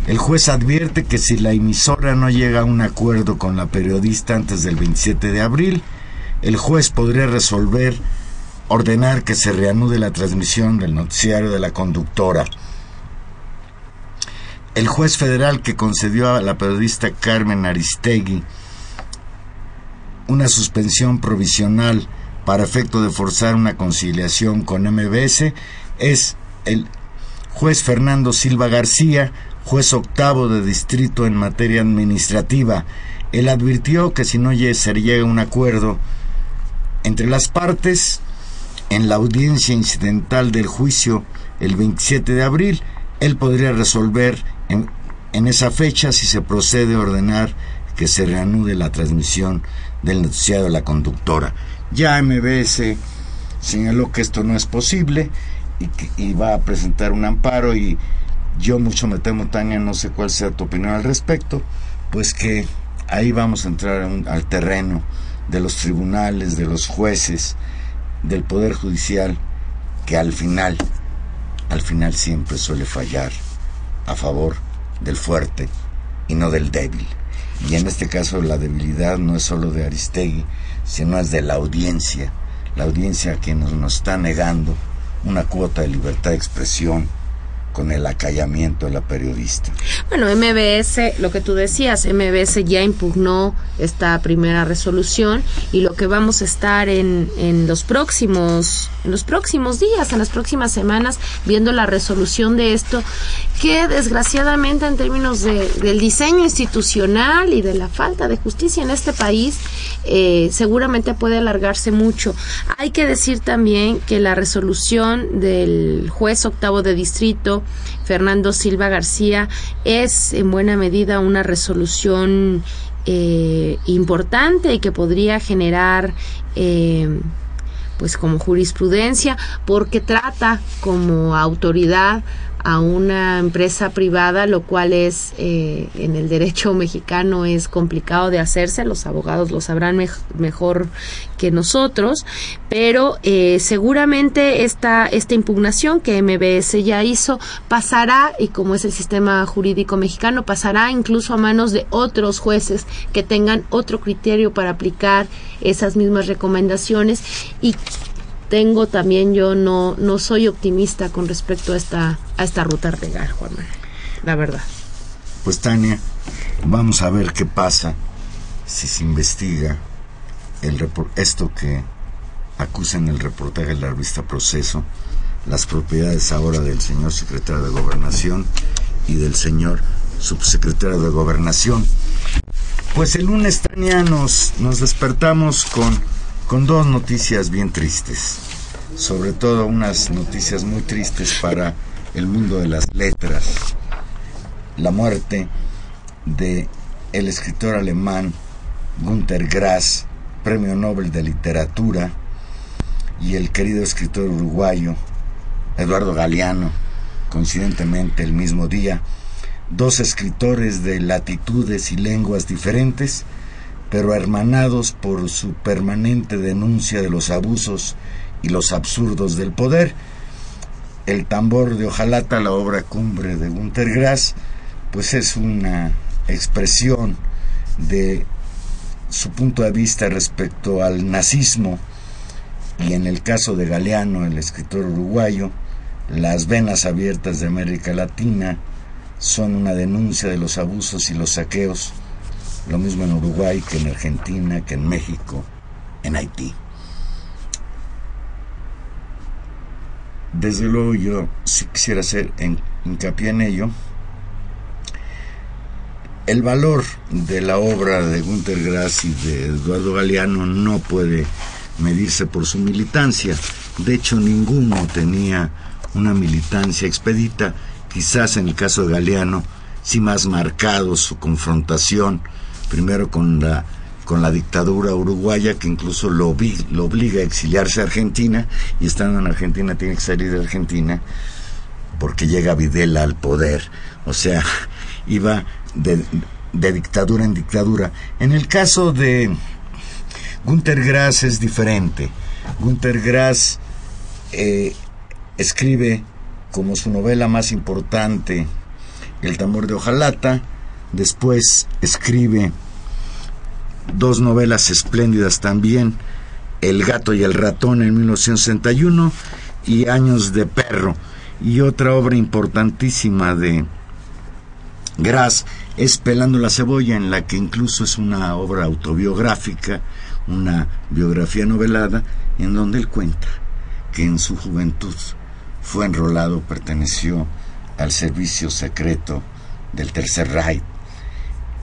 El juez advierte que si la emisora no llega a un acuerdo con la periodista antes del 27 de abril, el juez podría ordenar que se reanude la transmisión del noticiario de la conductora. El juez federal que concedió a la periodista Carmen Aristegui una suspensión provisional para efecto de forzar una conciliación con MVS es el juez Fernando Silva García, juez octavo de distrito en materia administrativa. Él advirtió que si no se llega a un acuerdo entre las partes, en la audiencia incidental del juicio el 27 de abril, él podría resolver en esa fecha si se procede a ordenar que se reanude la transmisión del noticiario de la conductora. Ya MVS señaló que esto no es posible y va a presentar un amparo, y yo mucho me temo, Tania, no sé cuál sea tu opinión al respecto, pues que ahí vamos a entrar al terreno de los tribunales, de los jueces, del Poder Judicial, que al final siempre suele fallar a favor del fuerte y no del débil. Y en este caso la debilidad no es solo de Aristegui, sino es de la audiencia a quienes nos está negando una cuota de libertad de expresión con el acallamiento de la periodista. Bueno, MVS, lo que tú decías, MVS ya impugnó esta primera resolución, y lo que vamos a estar en los próximos días, en las próximas semanas, viendo la resolución de esto, que desgraciadamente en términos del diseño institucional y de la falta de justicia en este país, seguramente puede alargarse mucho. Hay que decir también que la resolución del juez octavo de distrito Fernando Silva García es en buena medida una resolución importante y que podría generar pues como jurisprudencia, porque trata como autoridad a una empresa privada, lo cual es en el derecho mexicano es complicado de hacerse. Los abogados lo sabrán mejor que nosotros, pero seguramente esta impugnación que MVS ya hizo pasará, y como es el sistema jurídico mexicano, pasará incluso a manos de otros jueces que tengan otro criterio para aplicar esas mismas recomendaciones. Y tengo también, yo no soy optimista con respecto a esta ruta regar, Juan Manuel, la verdad. Pues, Tania, vamos a ver qué pasa si se investiga esto que acusa en el reportaje de la revista Proceso, las propiedades ahora del señor secretario de Gobernación y del señor subsecretario de Gobernación. Pues el lunes, Tania, nos despertamos con dos noticias bien tristes, sobre todo unas noticias muy tristes para el mundo de las letras. La muerte de el escritor alemán Günter Grass, Premio Nobel de Literatura, y el querido escritor uruguayo Eduardo Galeano, coincidentemente el mismo día, dos escritores de latitudes y lenguas diferentes, pero hermanados por su permanente denuncia de los abusos y los absurdos del poder. El tambor de hojalata, la obra cumbre de Günter Grass, pues es una expresión de su punto de vista respecto al nazismo, y en el caso de Galeano, el escritor uruguayo, las venas abiertas de América Latina son una denuncia de los abusos y los saqueos. Lo mismo en Uruguay, que en Argentina, que en México, en Haití. Desde luego yo sí quisiera hacer hincapié en ello. El valor de la obra de Günter Grass y de Eduardo Galeano no puede medirse por su militancia. De hecho, ninguno tenía una militancia expedita. Quizás en el caso de Galeano, sí más marcado su confrontación primero con la con la dictadura uruguaya, que incluso lo obliga a exiliarse a Argentina, y estando en Argentina tiene que salir de Argentina porque llega Videla al poder. O sea, iba de dictadura en dictadura. En el caso de Günter Grass es diferente. Günter Grass escribe como su novela más importante El tambor de hojalata. Después escribe dos novelas espléndidas también, El gato y el ratón en 1961 y Años de perro. Y otra obra importantísima de Grass es Pelando la cebolla, en la que incluso es una obra autobiográfica, una biografía novelada, en donde él cuenta que en su juventud fue enrolado, perteneció al servicio secreto del Tercer Reich,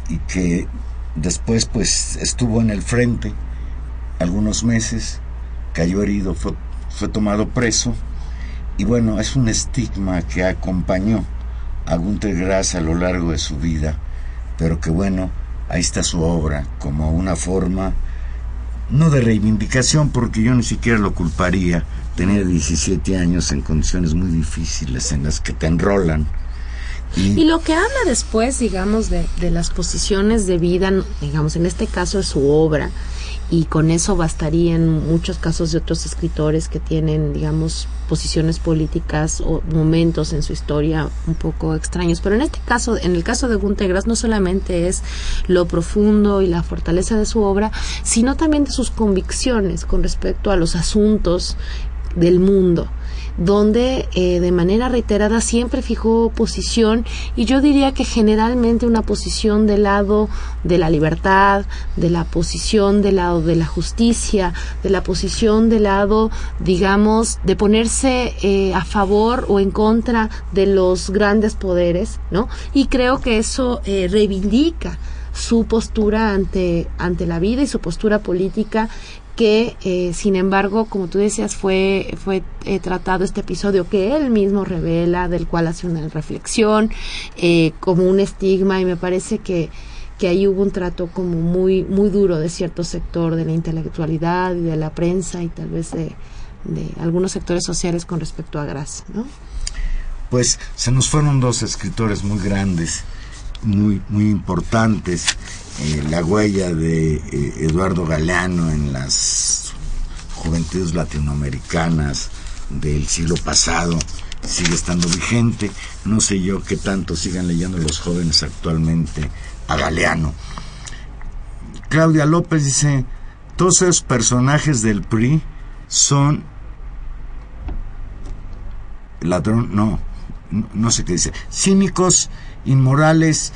y que después pues estuvo en el frente algunos meses, cayó herido, fue tomado preso, y bueno, es un estigma que acompañó a Günter Grass a lo largo de su vida, pero que bueno, ahí está su obra como una forma no de reivindicación, porque yo ni siquiera lo culparía. Tenía 17 años en condiciones muy difíciles en las que te enrolan. Y lo que habla después, digamos, de las posiciones de vida, digamos, en este caso es su obra, y con eso bastaría en muchos casos de otros escritores que tienen, digamos, posiciones políticas o momentos en su historia un poco extraños. Pero en este caso, en el caso de Günter Grass, no solamente es lo profundo y la fortaleza de su obra, sino también de sus convicciones con respecto a los asuntos del mundo, donde de manera reiterada siempre fijó posición, y yo diría que generalmente una posición del lado de la libertad, de la posición del lado de la justicia, de la posición del lado, digamos, de ponerse a favor o en contra de los grandes poderes, ¿no? Y creo que eso reivindica su postura ante la vida y su postura política, que sin embargo, como tú decías, fue tratado este episodio que él mismo revela, del cual hace una reflexión, como un estigma, y me parece que ahí hubo un trato como muy, muy duro de cierto sector de la intelectualidad y de la prensa, y tal vez de algunos sectores sociales con respecto a Grass, ¿no? Pues se nos fueron dos escritores muy grandes, muy, muy importantes. La huella de Eduardo Galeano en las juventudes latinoamericanas del siglo pasado sigue estando vigente. No sé yo qué tanto sigan leyendo los jóvenes actualmente a Galeano. Claudia López dice: todos esos personajes del PRI son ladrón, no sé qué dice, cínicos, inmorales,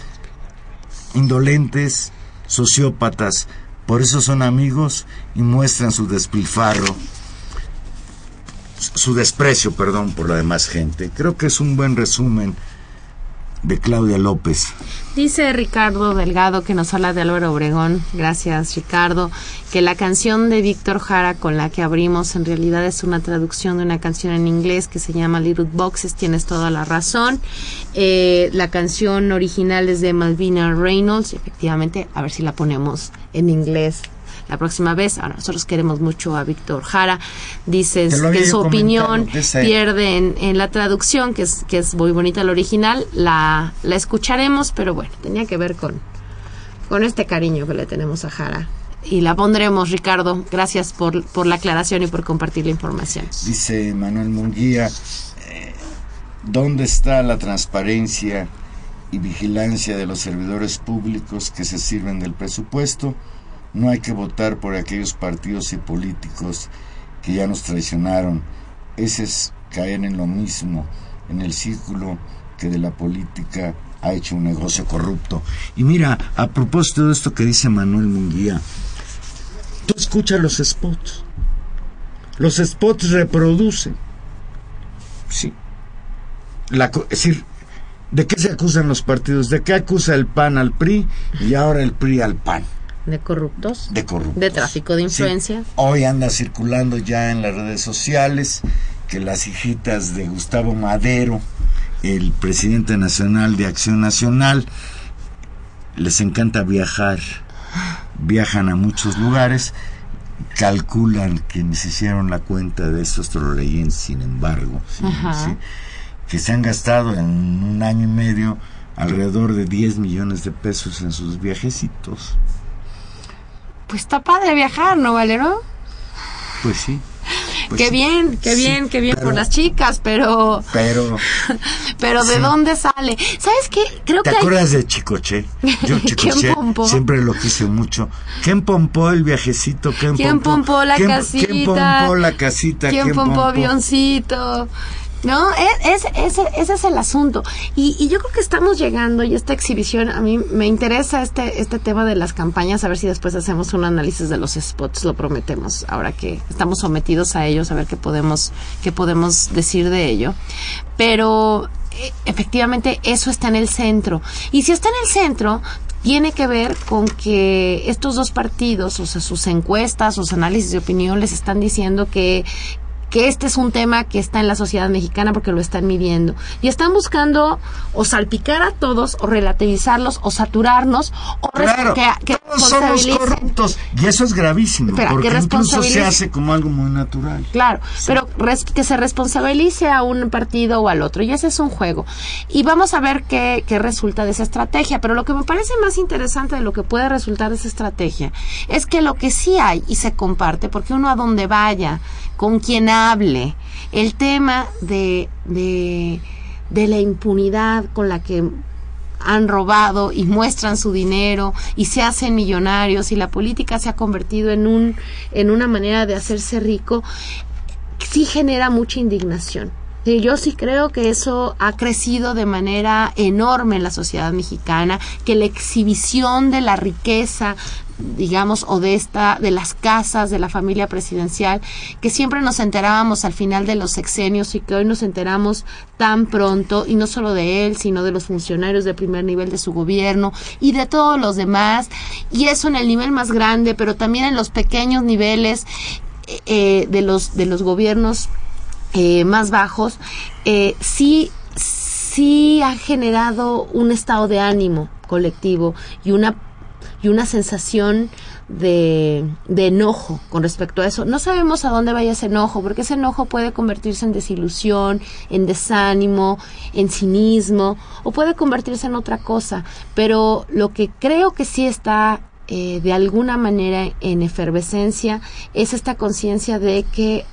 indolentes, sociópatas, por eso son amigos y muestran su despilfarro, su desprecio, perdón, por la demás gente. Creo que es un buen resumen de Claudia López. Dice Ricardo Delgado, que nos habla de Álvaro Obregón, gracias Ricardo, que la canción de Víctor Jara con la que abrimos en realidad es una traducción de una canción en inglés que se llama Little Boxes. Tienes toda la razón. La canción original es de Malvina Reynolds, efectivamente, a ver si la ponemos en inglés la próxima vez. Ahora, nosotros queremos mucho a Víctor Jara. Dices que su opinión pierde en la traducción, que es muy bonita la original. La escucharemos, pero bueno, tenía que ver con este cariño que le tenemos a Jara. Y la pondremos, Ricardo. Gracias por la aclaración y por compartir la información. Dice Manuel Munguía: ¿dónde está la transparencia y vigilancia de los servidores públicos que se sirven del presupuesto? No hay que votar por aquellos partidos y políticos que ya nos traicionaron. Ese es caer en lo mismo, en el círculo que de la política ha hecho un negocio corrupto. Y mira, a propósito de esto que dice Manuel Munguía, tú escuchas los spots. Los spots reproducen. Sí. Es decir, ¿de qué se acusan los partidos? ¿De qué acusa el PAN al PRI y ahora el PRI al PAN? De corruptos. De tráfico de influencia. Sí. Hoy anda circulando ya en las redes sociales que las hijitas de Gustavo Madero, el presidente nacional de Acción Nacional, les encanta viajar viajan a muchos lugares, calculan quienes hicieron la cuenta de estos troleyenses, sin embargo, ¿sí? que se han gastado en un año y medio alrededor de 10 millones de pesos en sus viajecitos. Pues está padre viajar, ¿no, Valero? Pues sí. Pues qué bien, qué bien, sí, qué bien, pero por las chicas, pero ¿de dónde sale? ¿Sabes qué? Creo ¿Te acuerdas de Chicoche? Yo Chicoche siempre lo quise mucho. ¿Quién pompó el viajecito? ¿Quién pompó la casita? ¿Quién pompó la casita? ¿Quién pompó avioncito? No, ese es el asunto. Y yo creo que estamos llegando, y esta exhibición, a mí me interesa este tema de las campañas, a ver si después hacemos un análisis de los spots, lo prometemos, ahora que estamos sometidos a ellos, a ver qué podemos decir de ello. Pero efectivamente eso está en el centro. Y si está en el centro, tiene que ver con que estos dos partidos, o sea, sus encuestas, sus análisis de opinión, les están diciendo que este es un tema que está en la sociedad mexicana porque lo están midiendo. Y están buscando o salpicar a todos, o relativizarlos, o saturarnos, o que todos somos corruptos. Y eso es gravísimo, porque incluso se hace como algo muy natural. Claro, sí. Pero que se responsabilice a un partido o al otro. Y ese es un juego. Y vamos a ver qué resulta de esa estrategia. Pero lo que me parece más interesante de lo que puede resultar de esa estrategia es que lo que sí hay y se comparte, porque uno a donde vaya, con quien hable, el tema de la impunidad con la que han robado y muestran su dinero y se hacen millonarios, y la política se ha convertido en una manera de hacerse rico, sí genera mucha indignación. Yo sí creo que eso ha crecido de manera enorme en la sociedad mexicana, que la exhibición de la riqueza, digamos, o de las casas de la familia presidencial, que siempre nos enterábamos al final de los sexenios y que hoy nos enteramos tan pronto, y no solo de él, sino de los funcionarios de primer nivel de su gobierno y de todos los demás, y eso en el nivel más grande, pero también en los pequeños niveles de los gobiernos más bajos, sí ha generado un estado de ánimo colectivo y una sensación de enojo con respecto a eso. No sabemos a dónde vaya ese enojo, porque ese enojo puede convertirse en desilusión, en desánimo, en cinismo, o puede convertirse en otra cosa. Pero lo que creo que sí está de alguna manera en efervescencia es esta conciencia de que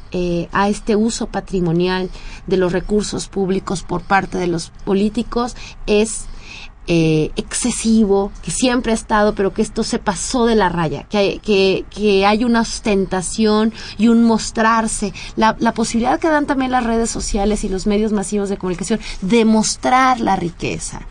a este uso patrimonial de los recursos públicos por parte de los políticos es excesivo, que siempre ha estado, pero que esto se pasó de la raya, que hay una ostentación y un mostrarse, la posibilidad que dan también las redes sociales y los medios masivos de comunicación de mostrar la riqueza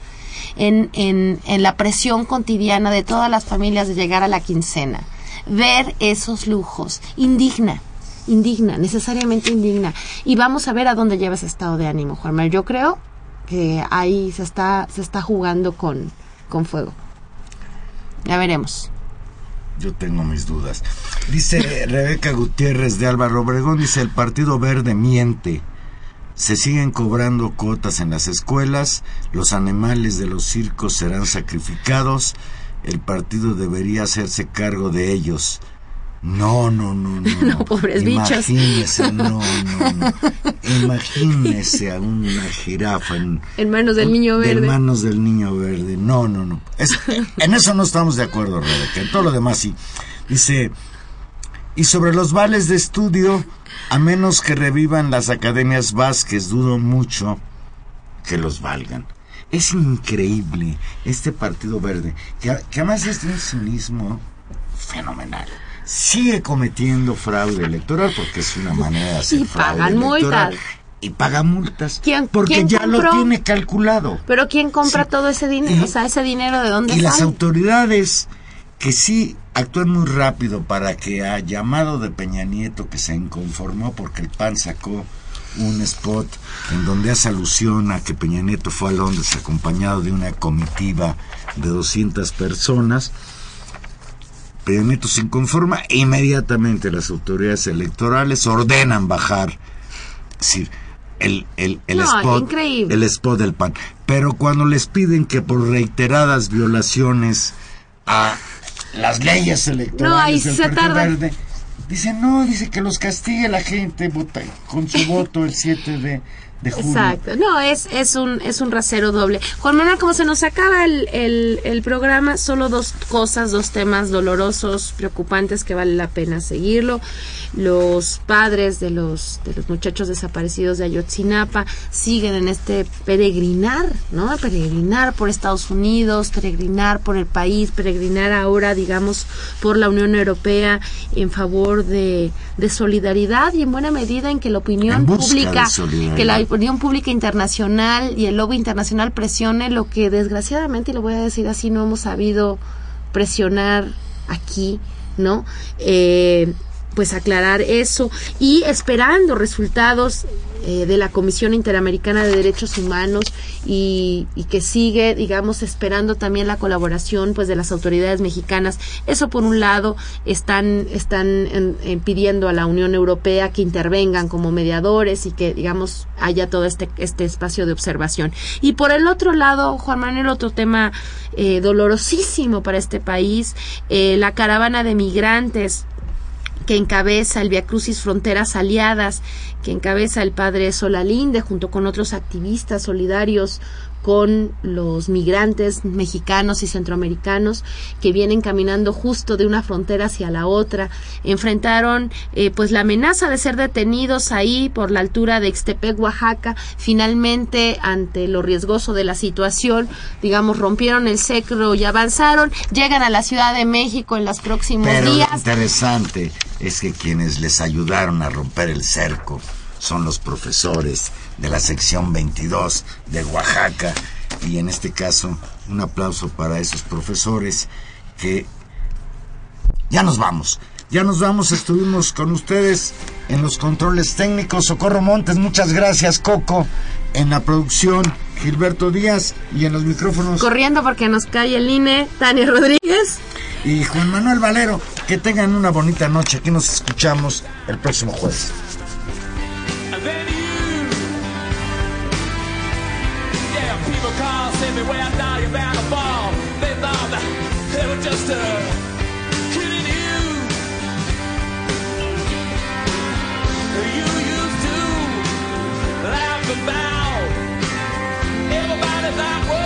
en la presión cotidiana de todas las familias de llegar a la quincena. Ver esos lujos indigna, necesariamente indigna, y vamos a ver a dónde lleva ese estado de ánimo, Juanma. Yo creo que ahí se está jugando con fuego. Ya veremos. Yo tengo mis dudas. Dice Rebeca Gutiérrez de Álvaro Obregón, dice: el Partido Verde miente. Se siguen cobrando cuotas en las escuelas, los animales de los circos serán sacrificados, el partido debería hacerse cargo de ellos. No, pobres imagínese, bichos. No. Imagínese a una jirafa en manos del niño verde. En manos del niño verde. No. En eso no estamos de acuerdo, Rebeca. En todo lo demás sí. Dice: y sobre los vales de estudio, a menos que revivan las academias Vázquez, dudo mucho que los valgan. Es increíble este Partido Verde, que además es de un cinismo fenomenal. Sigue cometiendo fraude electoral, porque es una manera de hacer y fraude pagan electoral. Multas. Y paga multas. Porque ¿quién ya compró? Lo tiene calculado. Pero ¿quién compra todo ese dinero? O sea, ¿ese dinero de dónde sale? Y las autoridades que sí actúan muy rápido para que a llamado de Peña Nieto, que se inconformó porque el PAN sacó un spot en donde hace alusión a que Peña Nieto fue a Londres acompañado de una comitiva de 200 personas, Peña Nieto se inconforma e inmediatamente las autoridades electorales ordenan bajar, es decir, el spot del PAN. Pero cuando les piden que por reiteradas violaciones a las leyes electorales del Partido Verde. Dice, no, dice que los castigue la gente con su voto el 7 de julio. Exacto, no, es un rasero doble. Juan Manuel, como se nos acaba el programa, solo dos temas dolorosos, preocupantes, que vale la pena seguirlo. Los padres de los muchachos desaparecidos de Ayotzinapa siguen en este peregrinar, ¿no? Peregrinar por Estados Unidos, peregrinar por el país, peregrinar ahora, digamos, por la Unión Europea en favor de solidaridad, y en buena medida en que la opinión pública, que la opinión pública internacional y el lobby internacional presione lo que desgraciadamente, y lo voy a decir así, no hemos sabido presionar aquí, ¿no? Pues aclarar eso, y esperando resultados de la Comisión Interamericana de Derechos Humanos, y que sigue, digamos, esperando también la colaboración pues de las autoridades mexicanas. Eso por un lado, están pidiendo a la Unión Europea que intervengan como mediadores y que, digamos, haya todo este espacio de observación. Y por el otro lado, Juan Manuel, otro tema dolorosísimo para este país, la caravana de migrantes que encabeza el Via Crucis Fronteras Aliadas, que encabeza el padre Solalinde, junto con otros activistas solidarios con los migrantes mexicanos y centroamericanos que vienen caminando justo de una frontera hacia la otra. Enfrentaron pues la amenaza de ser detenidos ahí por la altura de Ixtepec, Oaxaca. Finalmente, ante lo riesgoso de la situación, digamos, rompieron el cerco y avanzaron. Llegan a la Ciudad de México en los próximos días. Lo interesante es que quienes les ayudaron a romper el cerco son los profesores de la sección 22 de Oaxaca, y en este caso un aplauso para esos profesores que ya nos vamos, estuvimos con ustedes en los controles técnicos, Socorro Montes, muchas gracias, Coco, en la producción, Gilberto Díaz, y en los micrófonos, corriendo porque nos cae el INE, Tania Rodríguez y Juan Manuel Valero. Que tengan una bonita noche, aquí nos escuchamos el próximo jueves. Everywhere I thought you found a ball, they thought that they were just kidding you. You used to laugh about everybody that was.